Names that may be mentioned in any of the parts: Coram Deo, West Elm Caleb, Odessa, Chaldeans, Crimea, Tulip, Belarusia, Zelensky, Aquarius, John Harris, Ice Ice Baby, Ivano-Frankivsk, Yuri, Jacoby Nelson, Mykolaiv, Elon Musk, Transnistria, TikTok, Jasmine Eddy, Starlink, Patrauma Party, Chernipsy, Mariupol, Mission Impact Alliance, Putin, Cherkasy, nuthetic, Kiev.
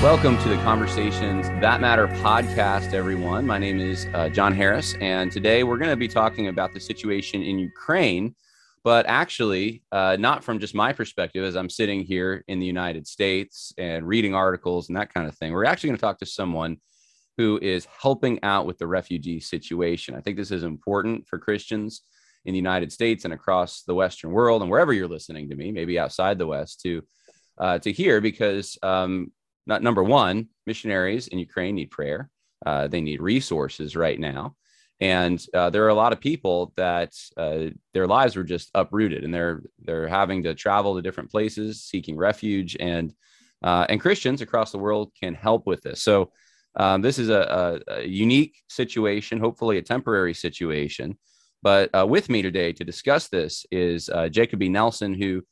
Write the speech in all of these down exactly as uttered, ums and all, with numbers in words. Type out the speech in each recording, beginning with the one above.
Welcome to the Conversations That Matter podcast, everyone. My name is uh, John Harris, and today we're going to be talking about the situation in Ukraine, but actually uh, not from just my perspective as I'm sitting here in the United States and reading articles and that kind of thing. We're actually going to talk to someone who is helping out with the refugee situation. I think this is important for Christians in the United States and across the Western world and wherever you're listening to me, maybe outside the West, to, uh, to hear because... Um, Number one, missionaries in Ukraine need prayer. Uh, they need resources right now. And uh, there are a lot of people that uh, their lives were just uprooted and they're they're having to travel to different places, seeking refuge. And uh, and Christians across the world can help with this. So um, this is a, a, a unique situation, hopefully a temporary situation. But uh, with me today to discuss this is uh, Jacoby Nelson, who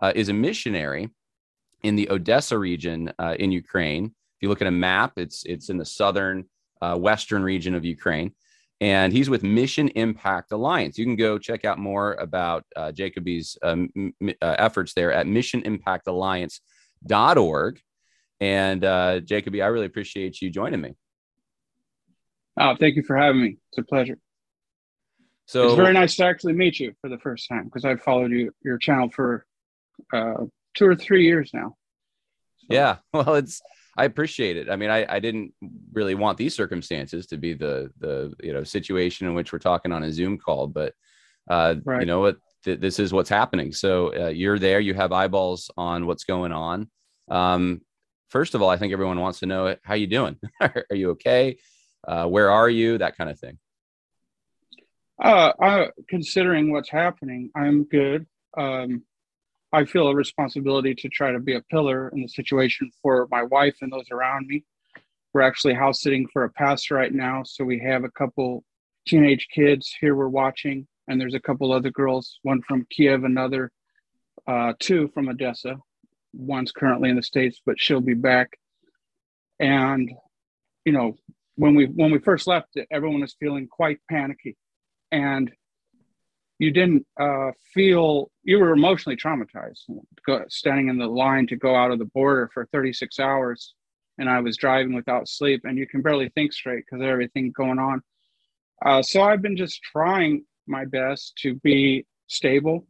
uh, is a missionary in the Odessa region uh, in Ukraine. If you look at a map, it's it's in the southern uh, western region of Ukraine. And he's with Mission Impact Alliance. You can go check out more about uh, Jacoby's um, m- uh, efforts there at mission impact alliance dot org. And uh, Jacoby, I really appreciate you joining me. Oh, thank you for having me. It's a pleasure. So it's very nice to actually meet you for the first time because I've followed you your channel for uh, two or three years now. So. Yeah, well, it's, I appreciate it. I mean, I, I didn't really want these circumstances to be the, the, you know, situation in which we're talking on a Zoom call, but uh, right. you know what, th- this is what's happening. So uh, you're there, you have eyeballs on what's going on. Um, first of all, I think everyone wants to know, how you doing? Are you okay? Uh, where are you? That kind of thing. Uh, I, considering what's happening, I'm good. Um, I feel a responsibility to try to be a pillar in the situation for my wife and those around me. We're actually house sitting for a pastor right now. So we have a couple teenage kids here we're watching. And there's a couple other girls, one from Kiev, another uh, two from Odessa. One's currently in the States, but she'll be back. And, you know, when we when we first left, everyone was feeling quite panicky. And you didn't uh, feel, you were emotionally traumatized, go, standing in the line to go out of the border for thirty-six hours. And I was driving without sleep and you can barely think straight because of everything going on. Uh, so I've been just trying my best to be stable.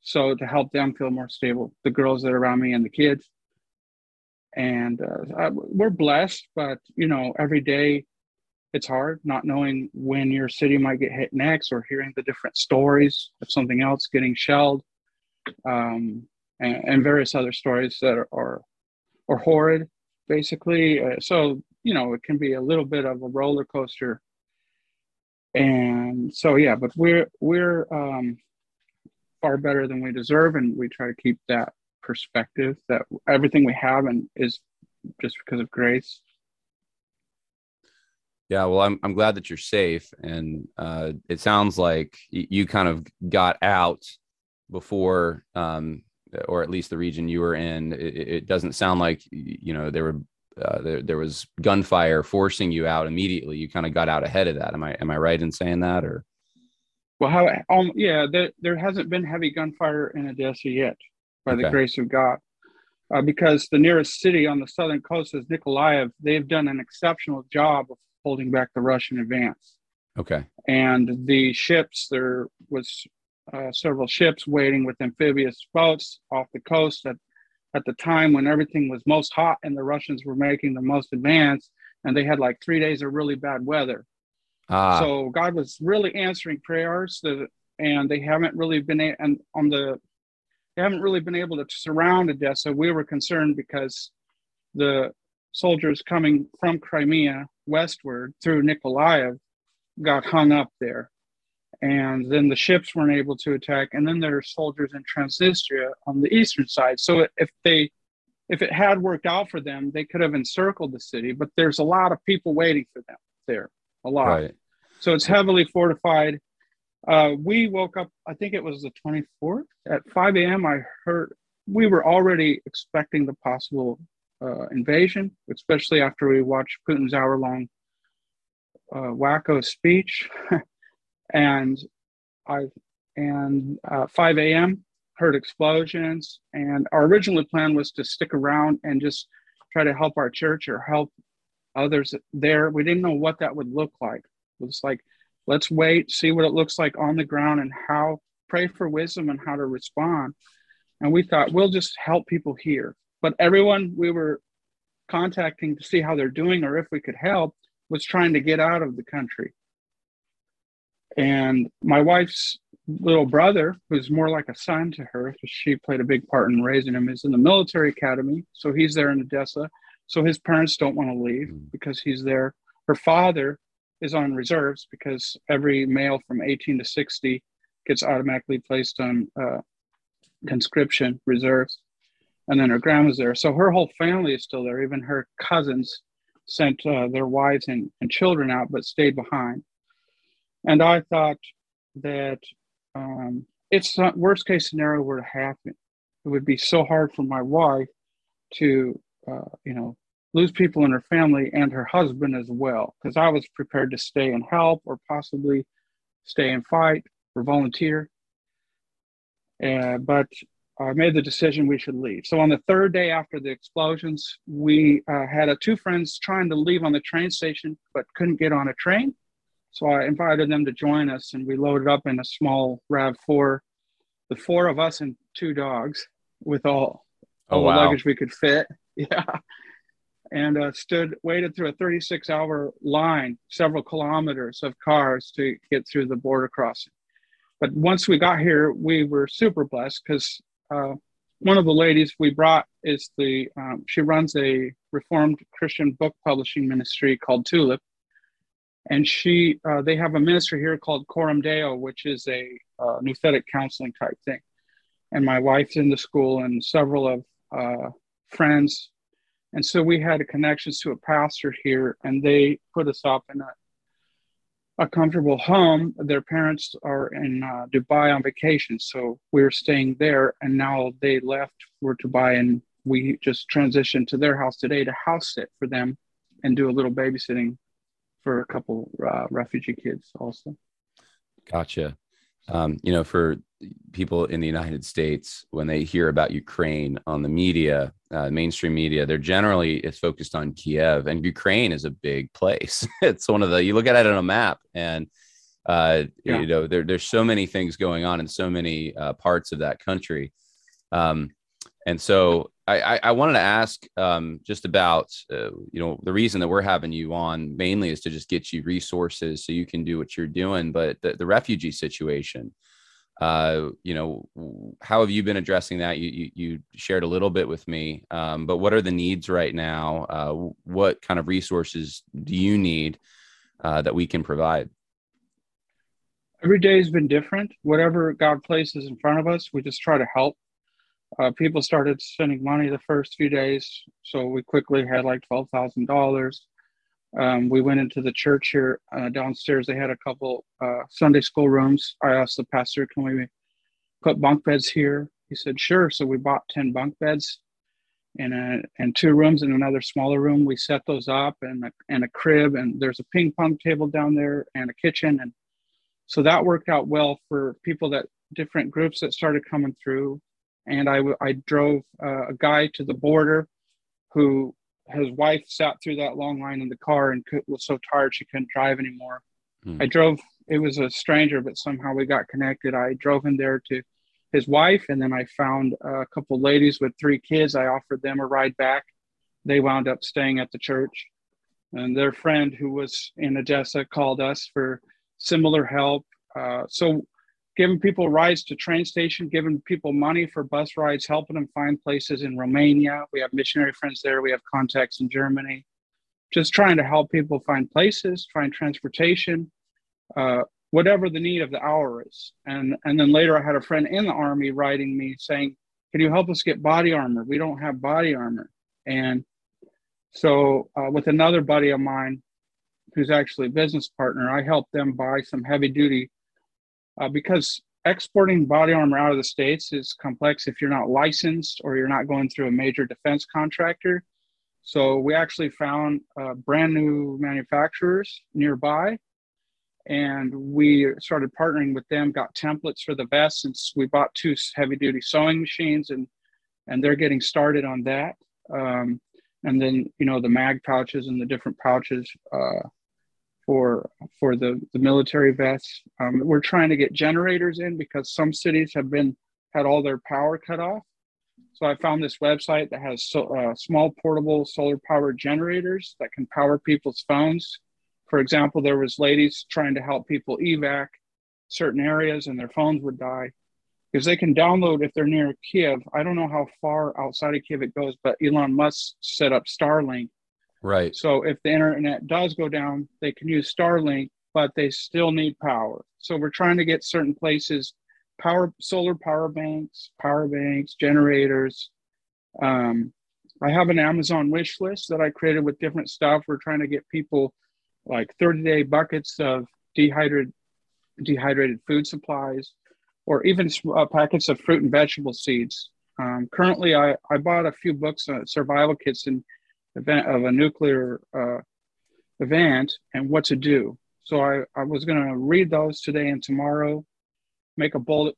So to help them feel more stable, the girls that are around me and the kids. And uh, I, we're blessed, but you know, every day, it's hard not knowing when your city might get hit next or hearing the different stories of something else getting shelled um, and, and various other stories that are, are, are horrid, basically. Uh, so, you know, it can be a little bit of a roller coaster. And so, yeah, but we're, we're um, far better than we deserve. And we try to keep that perspective that everything we have and is just because of grace. Yeah, well, I'm I'm glad that you're safe, and uh, it sounds like y- you kind of got out before, um, or at least the region you were in. It, it doesn't sound like you know there were uh, there there was gunfire forcing you out immediately. You kind of got out ahead of that. Am I am I right in saying that? Or well, how um, yeah, there there hasn't been heavy gunfire in Odessa yet, by okay. the grace of God. Uh, because the nearest city on the southern coast is Mykolaiv. They've done an exceptional job of holding back the Russian advance. Okay. And the ships, there was uh, several ships waiting with amphibious boats off the coast at, at the time when everything was most hot and the Russians were making the most advance, and they had like three days of really bad weather. Ah. So God was really answering prayers, that, and they haven't really been a- and on the they haven't really been able to surround Odessa. We were concerned because the soldiers coming from Crimea westward through Mykolaiv got hung up there, and then the ships weren't able to attack. And then there are soldiers in Transnistria on the eastern side. So if they, if it had worked out for them, they could have encircled the city. But there's a lot of people waiting for them there, a lot. Right. So it's heavily fortified. Uh, we woke up, I think it was the twenty-fourth at five a.m. I heard we were already expecting the possible uh, invasion, especially after we watched Putin's hour-long uh, wacko speech. and I and uh, five a.m. heard explosions, and our original plan was to stick around and just try to help our church or help others there. We didn't know what that would look like. It was like, let's wait, see what it looks like on the ground, and how, pray for wisdom and how to respond. And we thought, we'll just help people here. But everyone we were contacting to see how they're doing or if we could help was trying to get out of the country. And my wife's little brother, who's more like a son to her, because she played a big part in raising him, is in the military academy. So he's there in Odessa. So his parents don't want to leave because he's there. Her father is on reserves because every male from eighteen to sixty gets automatically placed on uh, conscription reserves. And then her grandma's there. So her whole family is still there. Even her cousins sent uh, their wives and, and children out, but stayed behind. And I thought that um, it's not, worst case scenario were to happen, it would be so hard for my wife to, uh, you know, lose people in her family and her husband as well, because I was prepared to stay and help, or possibly stay and fight or volunteer. Uh, but I made the decision we should leave. So on the third day after the explosions, we uh, had uh, two friends trying to leave on the train station, but couldn't get on a train. So I invited them to join us, and we loaded up in a small RAV four, the four of us and two dogs, with all, oh, all wow. the luggage we could fit. Yeah. And uh, stood, waited through a thirty-six hour line, several kilometers of cars to get through the border crossing. But once we got here, we were super blessed, because uh, one of the ladies we brought is the, um, she runs a Reformed Christian book publishing ministry called Tulip. And she, uh, they have a ministry here called Coram Deo, which is a uh, nuthetic counseling type thing. And my wife's in the school, and several of uh, friends. And so we had a connections to a pastor here, and they put us up in a, a comfortable home. Their parents are in uh, Dubai on vacation, so we were staying there, and now they left for Dubai, and we just transitioned to their house today to house sit for them and do a little babysitting for a couple uh, refugee kids also. Gotcha. Um, you know, for people in the United States, when they hear about Ukraine on the media, uh, mainstream media, they're generally it's focused on Kiev, and Ukraine is a big place. It's one of the, you look at it on a map, and uh, yeah. you know, there, there's so many things going on in so many uh, parts of that country. Um, and so I, I wanted to ask um, just about, uh, you know, the reason that we're having you on mainly is to just get you resources so you can do what you're doing. But the, the refugee situation, uh, you know, how have you been addressing that? You, you, you shared a little bit with me, um, but what are the needs right now? Uh, what kind of resources do you need uh, that we can provide? Every day has been different. Whatever God places in front of us, we just try to help. Uh, people started sending money the first few days, so we quickly had like twelve thousand dollars. Um, we went into the church here uh, downstairs. They had a couple uh, Sunday school rooms. I asked the pastor, can we put bunk beds here? He said, sure. So we bought ten bunk beds and and two rooms and another smaller room. We set those up, and a, and a crib, and there's a ping pong table down there and a kitchen. And so that worked out well for people, that different groups that started coming through. And I, I drove uh, a guy to the border who his wife sat through that long line in the car and could, was so tired she couldn't drive anymore. Mm. I drove it was a stranger, but somehow we got connected. I drove him there to his wife, and then I found a couple ladies with three kids. I offered them a ride back. They wound up staying at the church. And their friend who was in Odessa called us for similar help. Uh, so giving people rides to train station, giving people money for bus rides, helping them find places in Romania. We have missionary friends there. We have contacts in Germany. Just trying to help people find places, find transportation, uh, whatever the need of the hour is. And, and then later I had a friend in the army writing me saying, can you help us get body armor? We don't have body armor. And so uh, with another buddy of mine, who's actually a business partner, I helped them buy some heavy duty uh, because exporting body armor out of the States is complex if you're not licensed or you're not going through a major defense contractor. So we actually found uh, brand new manufacturers nearby, and we started partnering with them, got templates for the vests, since we bought two heavy duty sewing machines, and, and they're getting started on that. Um, and then, you know, the mag pouches and the different pouches uh, for for the, the military vests. Um, we're trying to get generators in because some cities have been had all their power cut off. So I found this website that has so, uh, small portable solar powered generators that can power people's phones. For example, there was ladies trying to help people evac certain areas and their phones would die. Because they can download if they're near Kiev. I don't know how far outside of Kiev it goes, but Elon Musk set up Starlink. Right. So if the internet does go down, they can use Starlink, but they still need power. So we're trying to get certain places, power, solar power banks, power banks, generators. Um, I have an Amazon wish list that I created with different stuff. We're trying to get people like thirty-day buckets of dehydrated, dehydrated food supplies, or even uh, packets of fruit and vegetable seeds. Um, currently, I, I bought a few books, uh, survival kits in event of a nuclear uh, event and what to do. So I, I was gonna read those today and tomorrow, make a bullet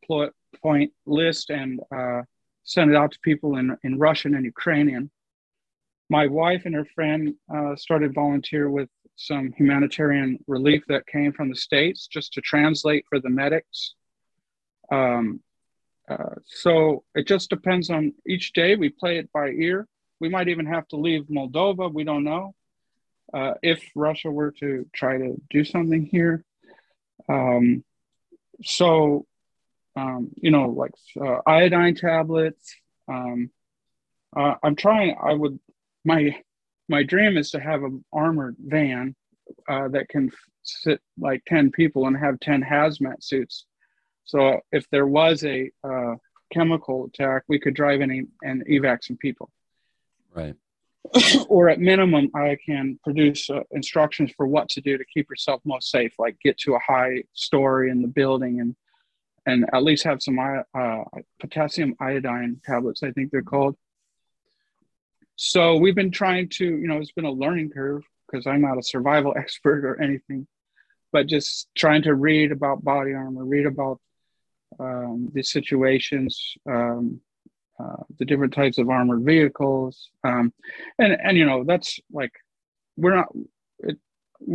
point list and uh, send it out to people in, in Russian and Ukrainian. My wife and her friend uh, started volunteer with some humanitarian relief that came from the States just to translate for the medics. Um, uh, so it just depends on each day. We play it by ear. We might even have to leave Moldova. We don't know uh, if Russia were to try to do something here. Um, so, um, you know, like uh, iodine tablets. Um, uh, I'm trying, I would, my, my dream is to have an armored van uh, that can sit like ten people and have ten hazmat suits. So if there was a uh, chemical attack, we could drive in and evac some people. Right. Or at minimum, I can produce uh, instructions for what to do to keep yourself most safe, like get to a high story in the building and and at least have some uh, potassium iodine tablets, I think they're called. So we've been trying to, you know, it's been a learning curve because I'm not a survival expert or anything, but just trying to read about body armor, read about Um, the situations, um, uh, the different types of armored vehicles, um, and and you know that's like we're not it,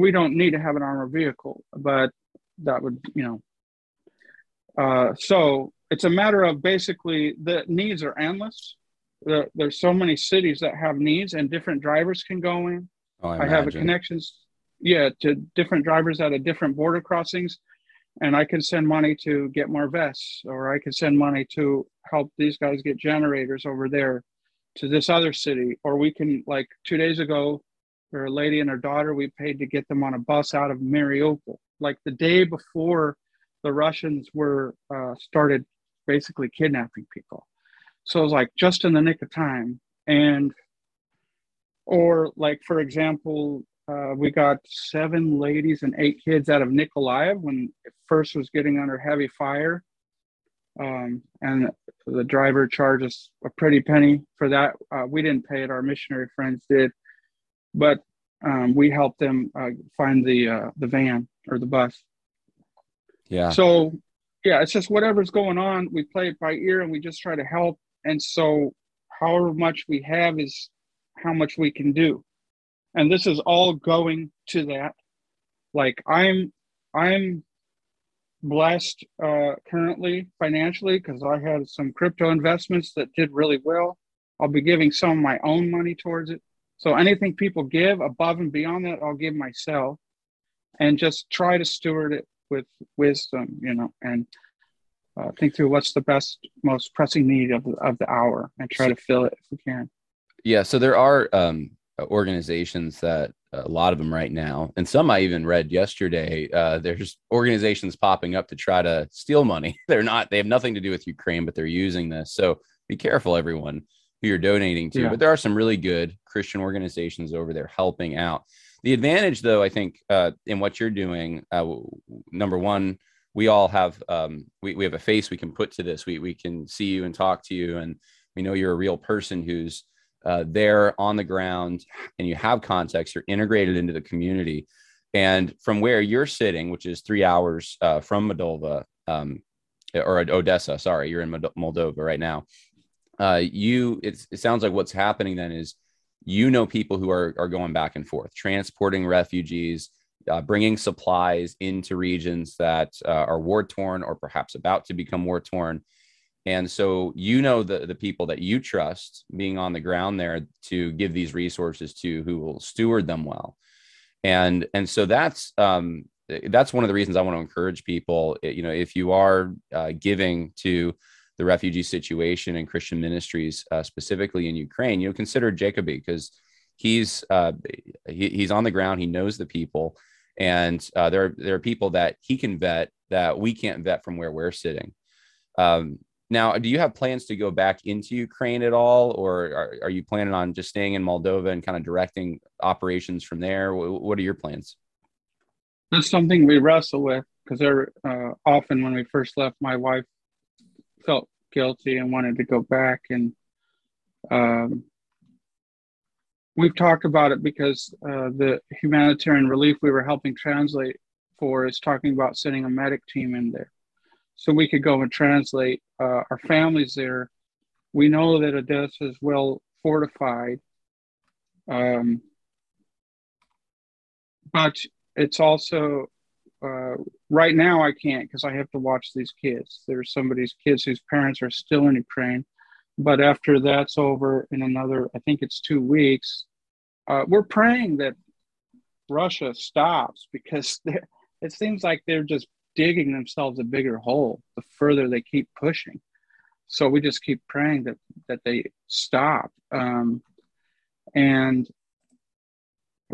we don't need to have an armored vehicle, but that would you know. Uh, so it's a matter of basically the needs are endless. There, there's so many cities that have needs, and different drivers can go in. Oh, I, I have a connections, yeah, to different drivers at a different border crossings. And I can send money to get more vests, or I can send money to help these guys get generators over there to this other city. Or we can, like two days ago, there were a lady and her daughter, we paid to get them on a bus out of Mariupol. Like the day before the Russians were uh, started basically kidnapping people. So it was like just in the nick of time. And, or like, for example, Uh, we got seven ladies and eight kids out of Mykolaiv when it first was getting under heavy fire. Um, and the driver charged us a pretty penny for that. Uh, we didn't pay it. Our missionary friends did. But um, we helped them uh, find the uh, the van or the bus. Yeah. So, yeah, it's just whatever's going on, we play it by ear and we just try to help. And so however much we have is how much we can do. And this is all going to that. Like I'm, I'm blessed uh, currently financially because I had some crypto investments that did really well. I'll be giving some of my own money towards it. So anything people give above and beyond that, I'll give myself and just try to steward it with wisdom, you know, and uh, think through what's the best, most pressing need of, of the hour and try to fill it if we can. Yeah. So there are um, organizations that a lot of them right now, and some I even read yesterday, uh, there's organizations popping up to try to steal money. They're not, they have nothing to do with Ukraine, but they're using this. So be careful, everyone who you're donating to, yeah. But there are some really good Christian organizations over there helping out. The advantage though, I think, uh, in what you're doing, uh, number one, we all have, um, we, we have a face we can put to this. We, we can see you and talk to you. And we know you're a real person who's, Uh, there on the ground, and you have context, you're integrated into the community. And from where you're sitting, which is three hours uh, from Moldova, um, or Odessa, sorry, you're in Moldova right now. Uh, you, it's, it sounds like what's happening then is, you know, people who are, are going back and forth, transporting refugees, uh, bringing supplies into regions that uh, are war torn or perhaps about to become war torn. And so, you know, the, the people that you trust being on the ground there to give these resources to, who will steward them well. And, and so that's, um, that's one of the reasons I want to encourage people, you know, if you are uh, giving to the refugee situation and Christian ministries, uh, specifically in Ukraine, you know, consider Jacoby, because he's, uh, he, he's on the ground, he knows the people, and uh, there, there are people that he can vet that we can't vet from where we're sitting. Um, Now, do you have plans to go back into Ukraine at all, or are, are you planning on just staying in Moldova and kind of directing operations from there? W- what are your plans? That's something we wrestle with, because uh, often when we first left, my wife felt guilty and wanted to go back. And um, we've talked about it because uh, the humanitarian relief we were helping translate for is talking about sending a medic team in there, so we could go and translate uh, our families there. We know that Odessa is well fortified, um, but it's also, uh, right now I can't, because I have to watch these kids. There's somebody's kids whose parents are still in Ukraine, but after that's over in another, I think it's two weeks, uh, we're praying that Russia stops, because it seems like they're just digging themselves a bigger hole the further they keep pushing. So we just keep praying that that they stop, um, and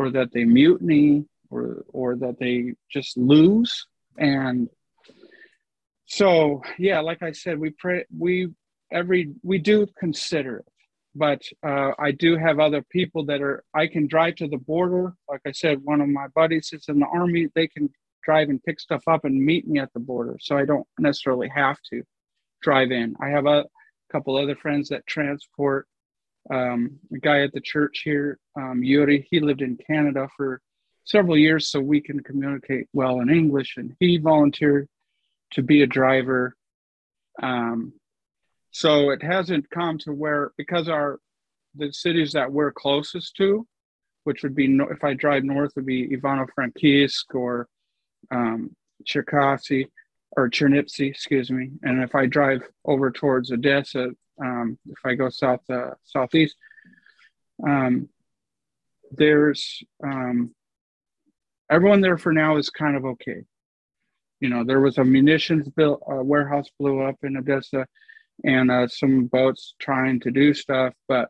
or that they mutiny, or or that they just lose. And so, yeah, like I said, we pray, we every we do consider it, but uh, I do have other people that are, I can drive to the border. Like I said, one of my buddies is in the army. They can drive and pick stuff up and meet me at the border, so I don't necessarily have to drive in. I have a couple other friends that transport. Um, a guy at the church here, um, Yuri, he lived in Canada for several years, so we can communicate well in English, and he volunteered to be a driver. Um, so it hasn't come to where, because our the cities that we're closest to, which would be, if I drive north, would be Ivano-Frankivsk or um Cherkasy or Chernipsy, excuse me. And if I drive over towards Odessa, um, if I go south uh, southeast, um, there's um, everyone there for now is kind of okay. You know, there was a munitions built uh, warehouse blew up in Odessa, and uh, some boats trying to do stuff, but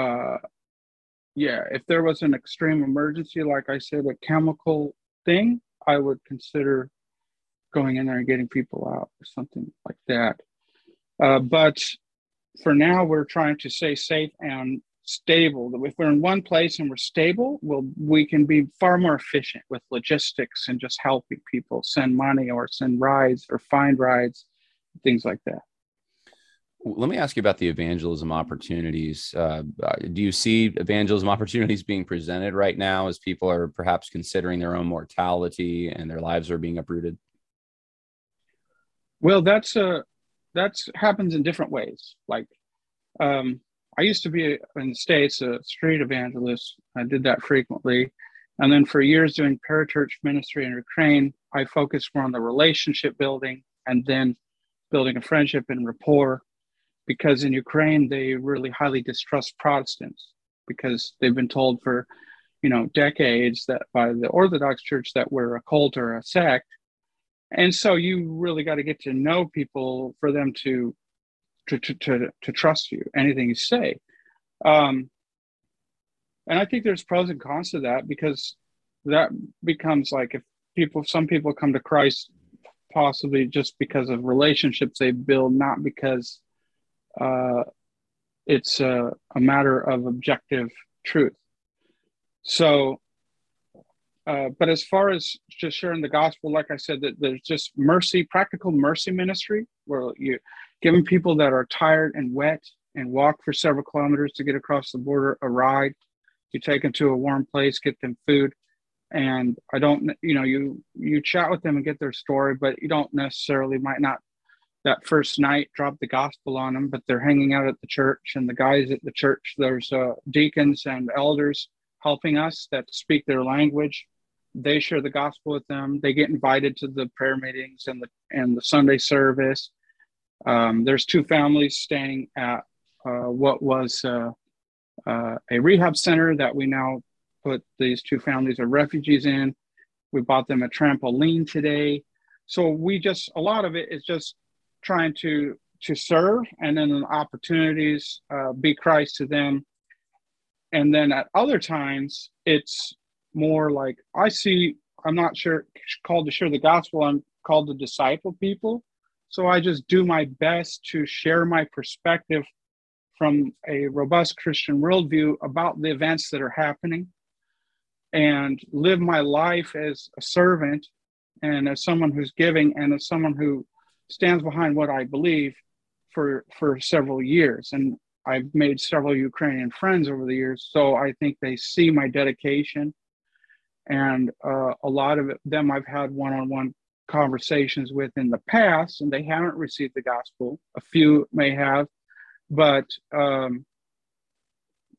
uh, yeah, if there was an extreme emergency, like I said, a chemical thing, I would consider going in there and getting people out or something like that. Uh, but for now, we're trying to stay safe and stable. If we're in one place and we're stable, we'll, we can be far more efficient with logistics and just helping people send money or send rides or find rides, things like that. Let me ask you about the evangelism opportunities. Uh, do you see evangelism opportunities being presented right now as people are perhaps considering their own mortality and their lives are being uprooted? Well, that's uh, that's happens in different ways. Like um, I used to be in the States a street evangelist. I did that frequently. And then for years doing parachurch ministry in Ukraine, I focused more on the relationship building and then building a friendship and rapport, because in Ukraine, they really highly distrust Protestants because they've been told for, you know, decades that by the Orthodox Church that we're a cult or a sect. And so you really got to get to know people for them to to to to, to trust you, anything you say. Um, and I think there's pros and cons to that, because that becomes like if people, some people come to Christ possibly just because of relationships they build, not because uh, it's a, a matter of objective truth. So, uh, but as far as just sharing the gospel, like I said, that there's just mercy, practical mercy ministry, where you're giving people that are tired and wet and walk for several kilometers to get across the border a ride. You take them to a warm place, get them food. And I don't, you know, you, you chat with them and get their story, but you don't necessarily might not that first night drop the gospel on them, but they're hanging out at the church, and the guys at the church, there's uh, deacons and elders helping us that speak their language. They share the gospel with them. They get invited to the prayer meetings and the, and the Sunday service. Um, there's two families staying at uh, what was uh, uh, a rehab center that we now put these two families of refugees in. We bought them a trampoline today. So we just, a lot of it is just trying to, to serve, and then opportunities, uh, be Christ to them. And then at other times, it's more like, I see, I'm not sure called to share the gospel. I'm called to disciple people. So I just do my best to share my perspective from a robust Christian worldview about the events that are happening, and live my life as a servant and as someone who's giving and as someone who stands behind what I believe for, for several years. And I've made several Ukrainian friends over the years, so I think they see my dedication. And uh, a lot of them I've had one-on-one conversations with in the past, and they haven't received the gospel. A few may have, but, um,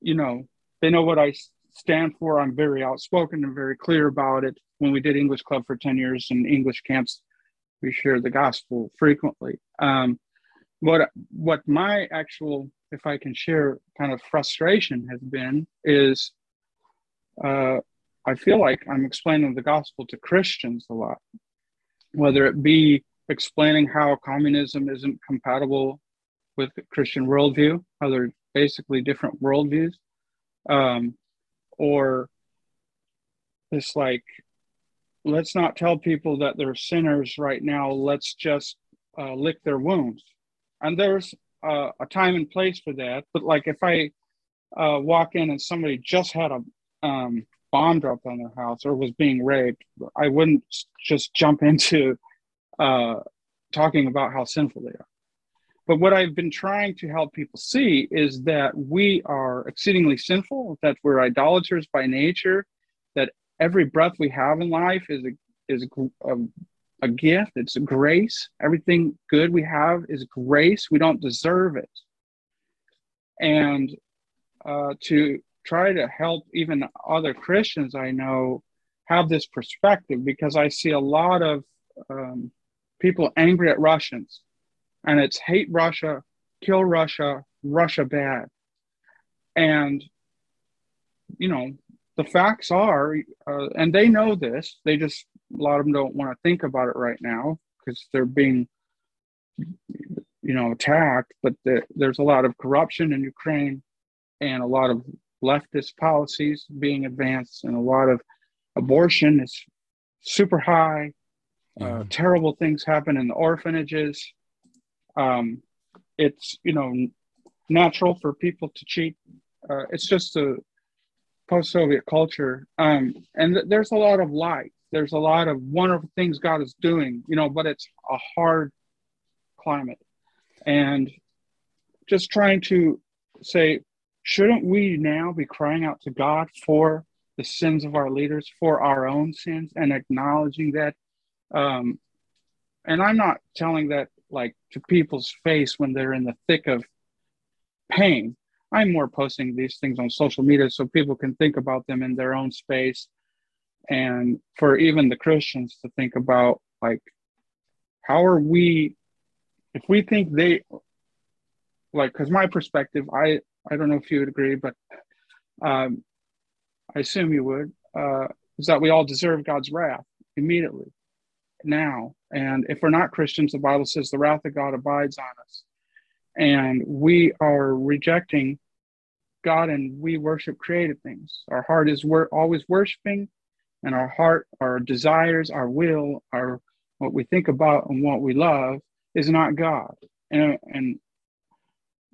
you know, they know what I stand for. I'm very outspoken and very clear about it. When we did English Club for ten years and English camps, we shared the gospel frequently. Um, what, what my actual... if I can share kind of frustration has been is uh, I feel like I'm explaining the gospel to Christians a lot, whether it be explaining how communism isn't compatible with the Christian worldview, how they're basically different worldviews, um, or this like, let's not tell people that they're sinners right now, let's just uh, lick their wounds. And there's Uh, a time and place for that, but like if I uh, walk in and somebody just had a um, bomb dropped on their house or was being raped, I wouldn't just jump into uh, talking about how sinful they are. But what I've been trying to help people see is that we are exceedingly sinful, that we're idolaters by nature, that every breath we have in life is a, is a, a A gift, it's a grace. Everything good we have is grace. We don't deserve it. And uh, to try to help even other Christians I know have this perspective, because I see a lot of um, people angry at Russians, and it's hate Russia, kill Russia, Russia bad. And, you know, the facts are, uh, and they know this, they just, a lot of them don't want to think about it right now because they're being, you know, attacked, but the, there's a lot of corruption in Ukraine and a lot of leftist policies being advanced, and a lot of abortion is super high. Mm-hmm. Uh, terrible things happen in the orphanages. Um, it's, you know, natural for people to cheat. Uh, it's just a post-Soviet culture, um, and th- there's a lot of light. There's a lot of wonderful things God is doing, you know, but it's a hard climate. And just trying to say, shouldn't we now be crying out to God for the sins of our leaders, for our own sins, and acknowledging that? Um, and I'm not telling that like to people's face when they're in the thick of pain. I'm more posting these things on social media so people can think about them in their own space. And for even the Christians to think about, like, how are we, if we think they, like, because my perspective, I, I don't know if you would agree, but um, I assume you would, uh, is that we all deserve God's wrath immediately, now. And if we're not Christians, the Bible says the wrath of God abides on us. And we are rejecting God, and we worship created things. Our heart is we're always worshiping, and our heart, our desires, our will, our what we think about and what we love is not God. And, and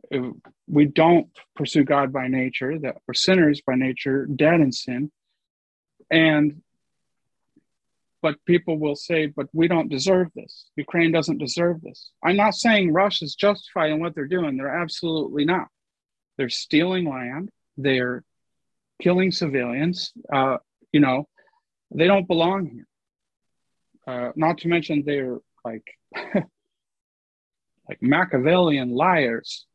if we don't pursue God by nature, that we're sinners by nature, dead in sin. And but people will say, but we don't deserve this. Ukraine doesn't deserve this. I'm not saying Russia's justified in what they're doing. They're absolutely not. They're stealing land. They're killing civilians. Uh, you know, they don't belong here. Uh, not to mention they're like, like Machiavellian liars,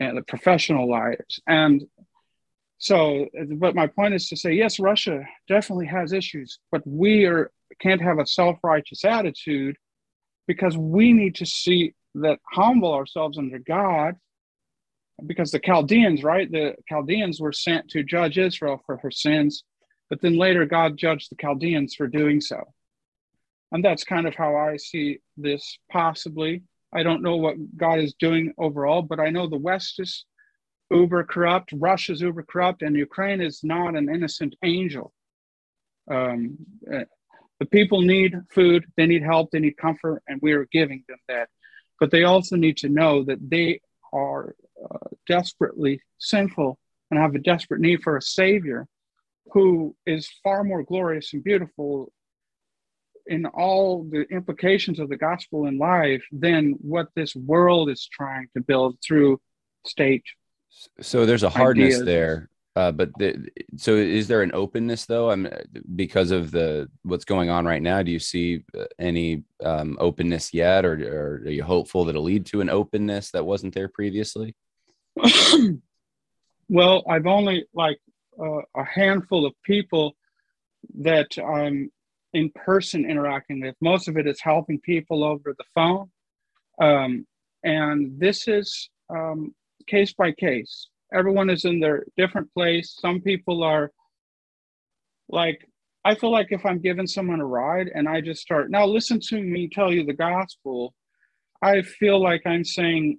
and the professional liars. And so, but my point is to say, yes, Russia definitely has issues, but we are can't have a self-righteous attitude, because we need to see that, humble ourselves under God, because the Chaldeans, right? The Chaldeans were sent to judge Israel for her sins, but then later God judged the Chaldeans for doing so. And that's kind of how I see this possibly. I don't know what God is doing overall, but I know the West is uber corrupt, Russia's uber corrupt, and Ukraine is not an innocent angel. Um, uh, the people need food, they need help, they need comfort, and we are giving them that. But they also need to know that they are uh, desperately sinful and have a desperate need for a savior who is far more glorious and beautiful in all the implications of the gospel in life than what this world is trying to build through state. So there's a hardness ideas. there, uh, but the, so is there an openness though? I'm because of the what's going on right now. Do you see any um, openness yet, or, or are you hopeful that it'll lead to an openness that wasn't there previously? Well, I've only like uh, a handful of people that I'm in person interacting with. Most of it is helping people over the phone, um, and this is. Um, case by case. Everyone is in their different place. Some people are like, I feel like if I'm giving someone a ride and I just start, now listen to me tell you the gospel, I feel like I'm saying,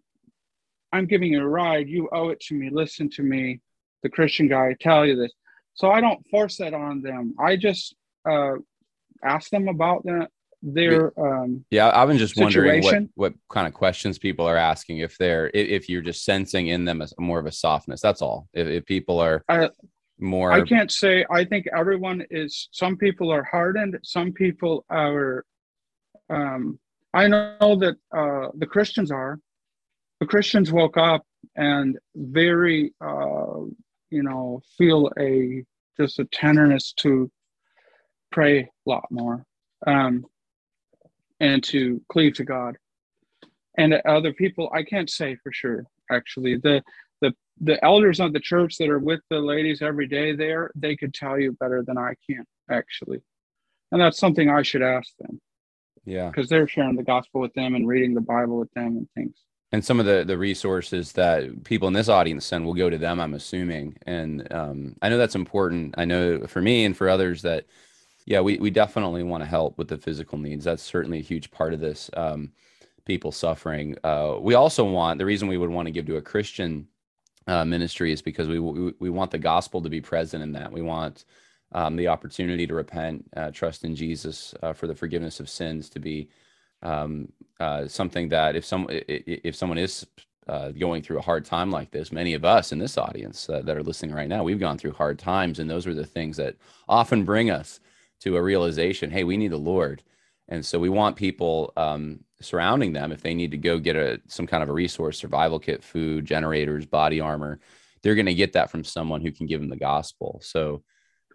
I'm giving you a ride, you owe it to me, listen to me, the Christian guy, tell you this. So I don't force that on them. I just uh, ask them about that. Their um yeah I've been just situation. wondering what, what kind of questions people are asking, if they're if you're just sensing in them a, more of a softness, that's all. If, if people are I, more I can't say I think everyone is. Some people are hardened, some people are um I know that uh the Christians are the Christians woke up and very uh you know feel a just a tenderness to pray a lot more um and to cleave to God. And other people, I can't say for sure, actually. The the the elders of the church that are with the ladies every day there, they could tell you better than I can, actually. And that's something I should ask them. Yeah. Because they're sharing the gospel with them and reading the Bible with them and things. And some of the, the resources that people in this audience send will go to them, I'm assuming. And um, I know that's important. I know for me and for others that Yeah, we, we definitely want to help with the physical needs. That's certainly a huge part of this, um, people suffering. Uh, we also want, the reason we would want to give to a Christian uh, ministry is because we, we we want the gospel to be present in that. We want um, the opportunity to repent, uh, trust in Jesus uh, for the forgiveness of sins to be um, uh, something that if, some, if someone is uh, going through a hard time like this, many of us in this audience uh, that are listening right now, we've gone through hard times, and those are the things that often bring us to a realization, hey, we need the Lord. And so we want people um, surrounding them, if they need to go get a some kind of a resource, survival kit, food, generators, body armor, they're going to get that from someone who can give them the gospel. So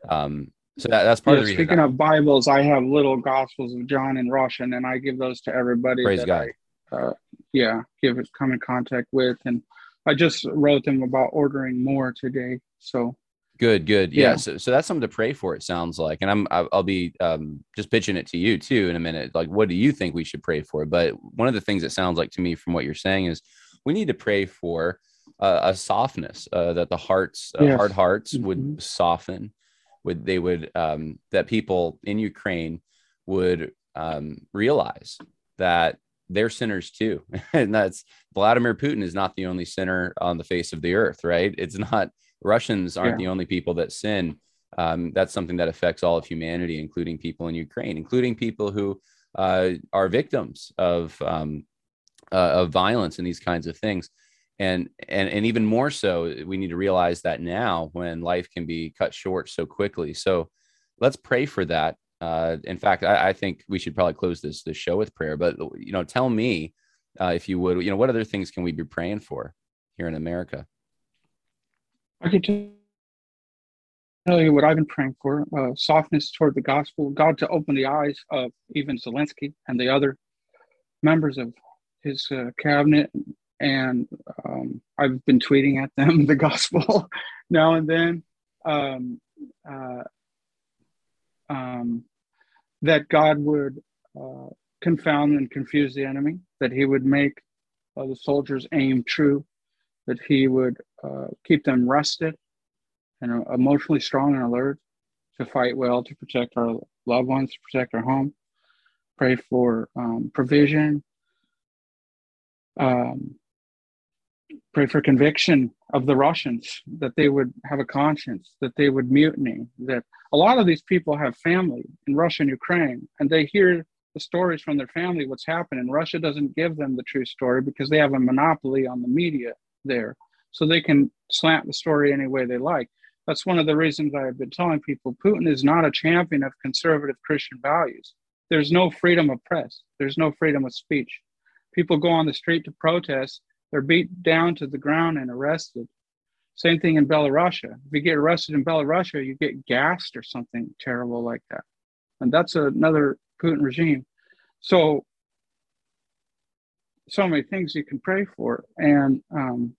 um, so that, that's part yeah, of the reason. Speaking of Bibles, I have little Gospels of John in Russian, and I give those to everybody Praise that God. I uh, yeah, give it, come in contact with. And I just wrote them about ordering more today. So Good, good. Yeah. yeah. So, so that's something to pray for, it sounds like. And I'm, I'll be um, just pitching it to you too in a minute. Like, what do you think we should pray for? But one of the things that sounds like to me from what you're saying is we need to pray for uh, a softness, uh, that the hearts, uh, yes. hard hearts mm-hmm. would soften, would, they would, um, that people in Ukraine would um, realize that they're sinners too. And that's, Vladimir Putin is not the only sinner on the face of the earth, right? It's not, Russians aren't yeah. the only people that sin. Um, that's something that affects all of humanity, including people in Ukraine, including people who uh, are victims of um, uh, of violence and these kinds of things. And, and and even more so, we need to realize that now when life can be cut short so quickly. So let's pray for that. Uh, in fact, I, I think we should probably close this this show with prayer. But, you know, tell me, uh, if you would, you know, what other things can we be praying for here in America? I can tell you what I've been praying for, uh, softness toward the gospel, God to open the eyes of even Zelensky and the other members of his uh, cabinet. And um, I've been tweeting at them the gospel now and then, um, uh, um, that God would uh, confound and confuse the enemy, that he would make uh, the soldiers' aim true, that he would uh, keep them rested and emotionally strong and alert to fight well, to protect our loved ones, to protect our home. Pray for um, provision. Um, pray for conviction of the Russians, that they would have a conscience, that they would mutiny, that a lot of these people have family in Russia and Ukraine, and they hear the stories from their family, what's happened, and Russia doesn't give them the true story because they have a monopoly on the media there, so they can slant the story any way they like. That's one of the reasons I've been telling people Putin is not a champion of conservative Christian values. There's no freedom of press. There's no freedom of speech. People go on the street to protest. They're beat down to the ground and arrested. Same thing in Belarusia. If you get arrested in Belarusia, you get gassed or something terrible like that. And that's another Putin regime. So, so many things you can pray for. And, um,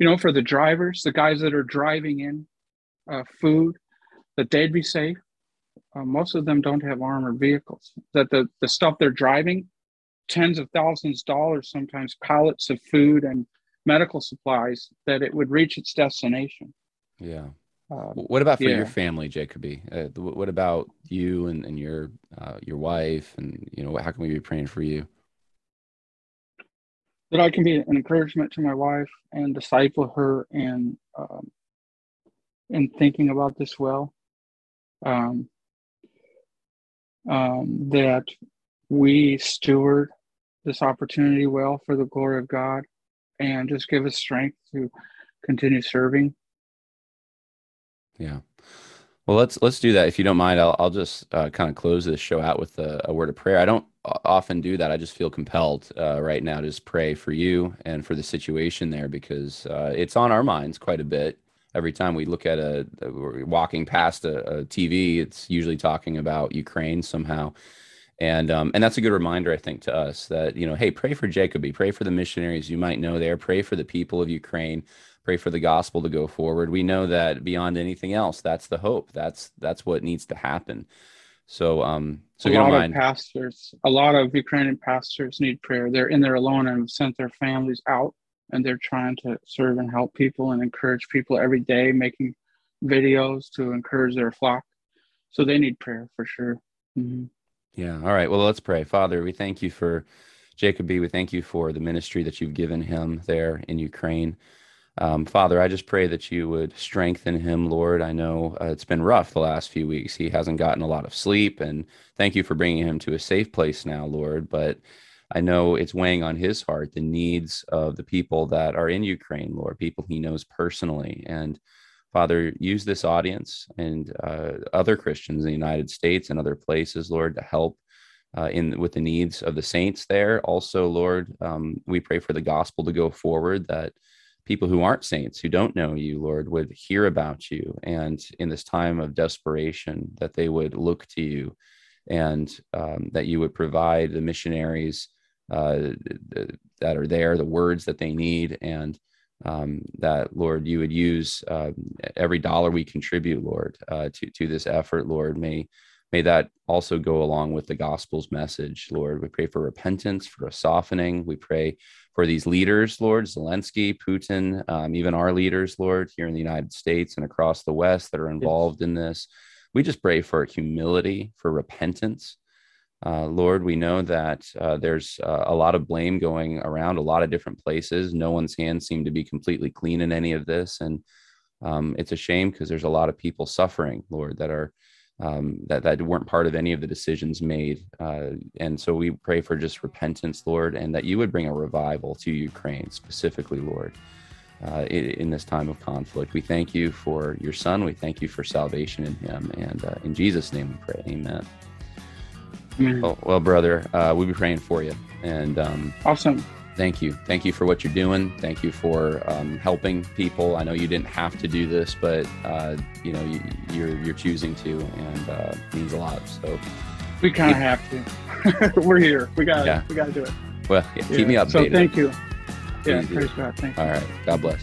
you know, for the drivers, the guys that are driving in uh, food, that they'd be safe. Uh, most of them don't have armored vehicles. That the, the stuff they're driving, tens of thousands of dollars, sometimes pallets of food and medical supplies, that it would reach its destination. Yeah. Um, what about for yeah. your family, Jacoby? Uh, what about you and, and your uh, your wife? And, you know, how can we be praying for you? That I can be an encouragement to my wife and disciple her in, um, in thinking about this well. Um, um, that we steward this opportunity well for the glory of God, and just give us strength to continue serving. Yeah. Well, let's, let's do that. If you don't mind, I'll, I'll just uh, kind of close this show out with a, a word of prayer. I don't often do that. I just feel compelled uh, right now to just pray for you and for the situation there, because uh, it's on our minds quite a bit. Every time we look at a, we're walking past a, a T V, it's usually talking about Ukraine somehow. And, um, and that's a good reminder, I think, to us that, you know, hey, pray for Jacoby, pray for the missionaries you might know there, pray for the people of Ukraine, pray for the gospel to go forward. We know that beyond anything else, that's the hope. That's, that's what needs to happen. So, um, so a lot of mind. pastors, a lot of Ukrainian pastors need prayer. They're in there alone and have sent their families out, and they're trying to serve and help people and encourage people every day, making videos to encourage their flock. So they need prayer for sure. Mm-hmm. Yeah. All right. Well, let's pray. Father, we thank you for Jacoby. We thank you for the ministry that you've given him there in Ukraine. Um, Father, I just pray that you would strengthen him, Lord. I know uh, it's been rough the last few weeks. He hasn't gotten a lot of sleep, and thank you for bringing him to a safe place now, Lord. But I know it's weighing on his heart, the needs of the people that are in Ukraine, Lord, people he knows personally. And Father, use this audience and uh, other Christians in the United States and other places, Lord, to help uh, in with the needs of the saints there. Also, Lord, um, we pray for the gospel to go forward, that people who aren't saints, who don't know you, Lord, would hear about you. And in this time of desperation, that they would look to you, and um, that you would provide the missionaries uh, that are there, the words that they need, and um, that, Lord, you would use uh, every dollar we contribute, Lord, uh, to, to this effort, Lord. May, may that also go along with the gospel's message, Lord. We pray for repentance, for a softening. We pray for these leaders, Lord, Zelensky, Putin, um, even our leaders, Lord, here in the United States and across the West that are involved yes. in this. We just pray for humility, for repentance. Uh, Lord, we know that uh, there's uh, a lot of blame going around a lot of different places. No one's hands seem to be completely clean in any of this. And um, it's a shame because there's a lot of people suffering, Lord, that are um, that, that weren't part of any of the decisions made. Uh, and so we pray for just repentance, Lord, and that you would bring a revival to Ukraine specifically, Lord, uh, in, in this time of conflict. We thank you for your son. We thank you for salvation in him. And uh, in Jesus' name we pray. Amen. Well, well, brother, uh, we'll be praying for you. And um, awesome. Thank you. Thank you for what you're doing. Thank you for um, helping people. I know you didn't have to do this, but uh, you know you, you're you're choosing to, and uh, it means a lot. So we kind of have to. We're here. We got. Yeah. We got to do it. Well, yeah, yeah. Keep me updated. So thank you. Yeah. Easy. Praise God. Thank you. All right. God bless.